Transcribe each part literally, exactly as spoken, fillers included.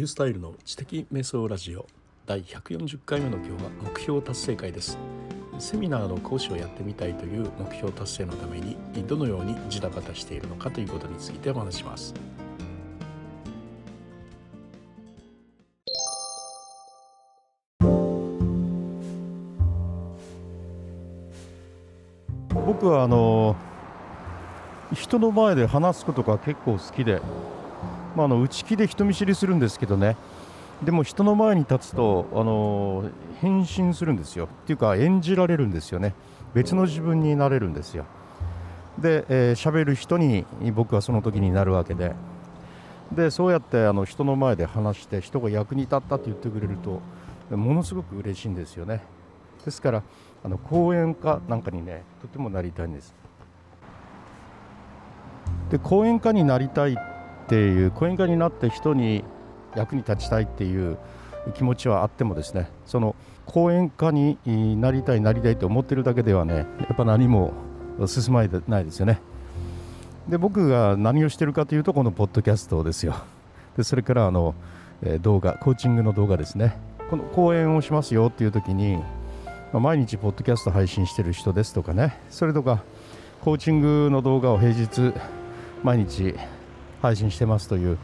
Q スタイルの知的瞑想ラジオだいひゃくよんじゅっかいめの今日は目標達成会です。セミナーの講師をやってみたいという目標達成のためにどのようにジタバタしているのかということについてお話します。僕はあの人の前で話すことが結構好きで、まあ、あの内気で人見知りするんですけどね。でも人の前に立つとあの変身するんですよ。っていうか演じられるんですよね。別の自分になれるんですよ。で、えー、喋る人に僕はその時になるわけで、でそうやってあの人の前で話して人が役に立ったって言ってくれるとものすごく嬉しいんですよね。ですからあの講演家なんかにねとてもなりたいんです。で講演家になりたいっていう講演家になって人に役に立ちたいっていう気持ちはあってもですね、その講演家になりたいなりたいと思ってるだけではねやっぱ何も進まないですよね。で僕が何をしてるかというとこのポッドキャストですよ。でそれからあの動画コーチングの動画ですね。この講演をしますよっていう時に毎日ポッドキャスト配信してる人ですとかね、それとかコーチングの動画を平日毎日配信してますという、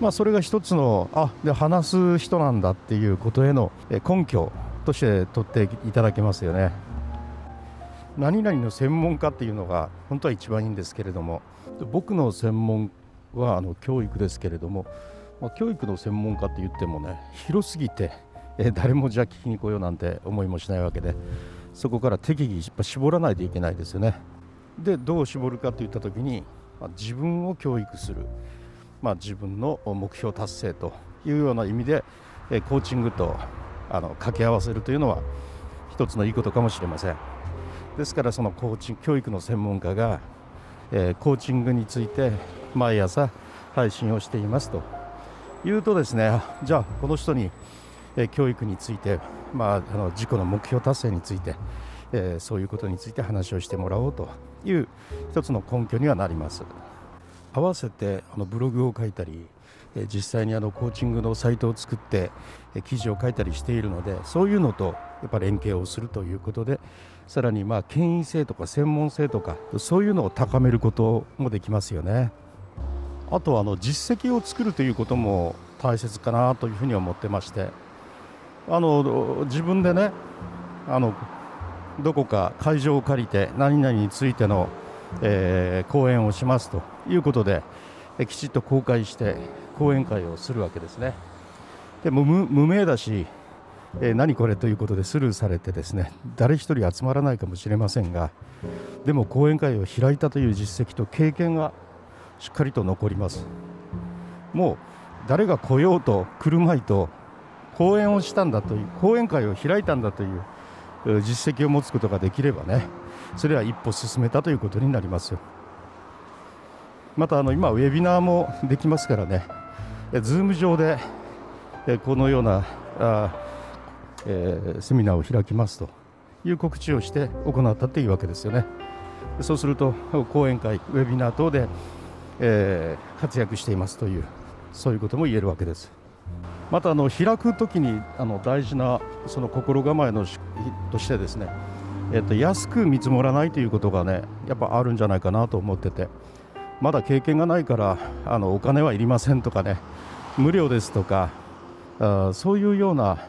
まあ、それが一つのあで話す人なんだっていうことへの根拠として取っていただけますよね。何々の専門家っていうのが本当は一番いいんですけれども、僕の専門はあの教育ですけれども、まあ、教育の専門家って言ってもね広すぎてえ誰もじゃあ聞きに来ようなんて思いもしないわけで、そこから適宜やっぱ絞らないといけないですよね。でどう絞るかといった時に自分を教育する、まあ、自分の目標達成というような意味でコーチングとあの掛け合わせるというのは一つのいいことかもしれません。ですからそのコーチ教育の専門家が、えー、コーチングについて毎朝配信をしていますというとですね、じゃあこの人に、えー、教育について、まあ、あの自己の目標達成について、えー、そういうことについて話をしてもらおうという一つの根拠にはなります。合わせてあのブログを書いたり実際にあのコーチングのサイトを作って記事を書いたりしているので、そういうのとやっぱ連携をするということで、さらにまあ権威性とか専門性とかそういうのを高めることもできますよね。あとはあの実績を作るということも大切かなというふうに思ってまして、あの自分でねあのどこか会場を借りて何々についてのえー、講演をしますということで、えきちっと公開して講演会をするわけですね。でも 無, 無名だし、えー、何これということでスルーされてですね、誰一人集まらないかもしれませんが、でも講演会を開いたという実績と経験がしっかりと残ります。もう誰が来ようと来るまいと講演をしたんだという講演会を開いたんだという実績を持つことができればね、それは一歩進めたということになりますよ。またあの今ウェビナーもできますからね、Zoom 上でこのようなあ、えー、セミナーを開きますという告知をして行ったというわけですよね。そうすると講演会、ウェビナー等で、えー、活躍していますというそういうことも言えるわけです。またあの開くときにあの大事なその心構えのしとしてですね、えっと、安く見積もらないということがねやっぱあるんじゃないかなと思ってて、まだ経験がないからあのお金はいりませんとかね、無料ですとかあそういうような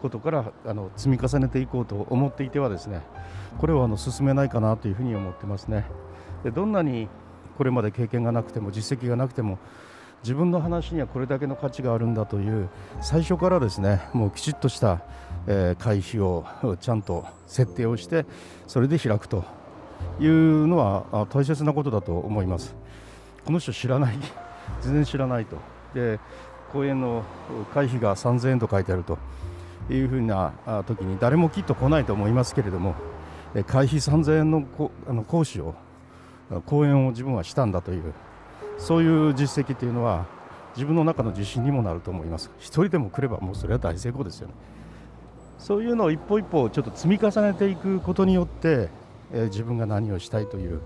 ことからあの積み重ねていこうと思っていてはですね、これをあの進めないかなというふうに思ってますね。でどんなにこれまで経験がなくても実績がなくても自分の話にはこれだけの価値があるんだという最初からですねもうきちっとした会費をちゃんと設定をしてそれで開くというのは大切なことだと思います。この人知らない全然知らないと、で講演の会費がさんぜんえんと書いてあるというふうな時に誰もきっと来ないと思いますけれども、会費さんぜんえんの講師を講演を自分はしたんだというそういう実績というのは自分の中の自信にもなると思います。一人でも来ればもうそれは大成功ですよね。そういうのを一歩一歩ちょっと積み重ねていくことによって、えー、自分が何をしたいという、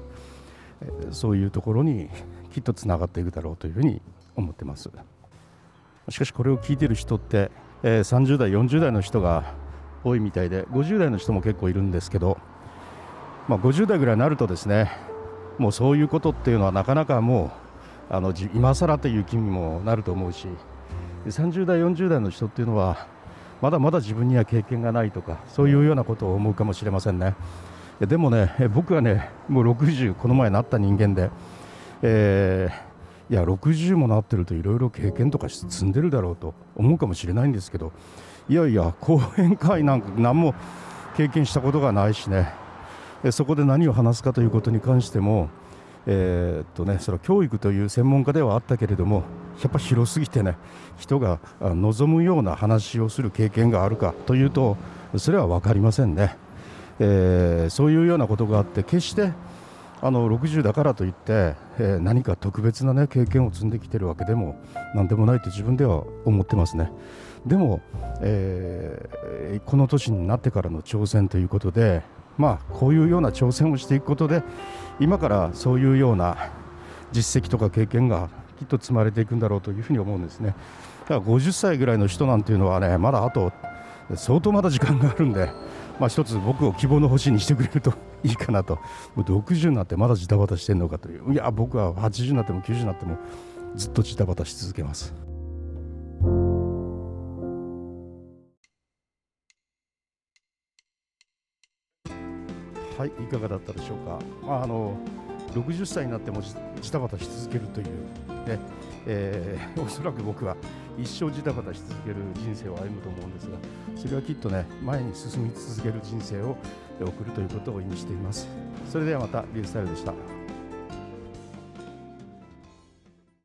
えー、そういうところにきっとつながっていくだろうというふうに思ってます。しかしこれを聞いてる人って、えー、さんじゅう代よんじゅう代の人が多いみたいで、ごじゅう代の人も結構いるんですけど、まあ、ごじゅう代ぐらいになるとですね、もうそういうことっていうのはなかなかもうあの今更という気にもなると思うし、さんじゅう代よんじゅう代の人っていうのはまだまだ自分には経験がないとか、そういうようなことを思うかもしれませんね。でもね、僕はね、もうろくじゅうこの前なった人間で、えー、いやろくじゅうもなってるといろいろ経験とか積んでるだろうと思うかもしれないんですけど、いやいや講演会なんか何も経験したことがないしね、そこで何を話すかということに関しても、えーっとね、その教育という専門家ではあったけれども、やっぱ広すぎてね、人が望むような話をする経験があるかというと、それは分かりませんね。えー、そういうようなことがあって、決してあのろくじゅうだからといって、えー、何か特別な、ね、経験を積んできているわけでも何でもないと自分では思ってますね。でも、えー、この年になってからの挑戦ということで、まあ、こういうような挑戦をしていくことで、今からそういうような実績とか経験がきっと積まれていくんだろうというふうに思うんですね。だからごじゅっさいぐらいの人なんていうのはね、まだあと相当まだ時間があるんで、まあ、一つ僕を希望の星にしてくれるといいかなと。もうろくじゅうになってまだジタバタしてるのかという、いや僕ははちじゅうになってもきゅうじゅうになってもずっとジタバタし続けます。はい、いかがだったでしょうか。まあ、あのろくじゅっさいになってもジタバタし続けるという、ねえー、おそらく僕は一生ジタバタし続ける人生を歩むと思うんですが、それはきっとね、前に進み続ける人生を送るということを意味しています。それではまた、リュースタイルでした。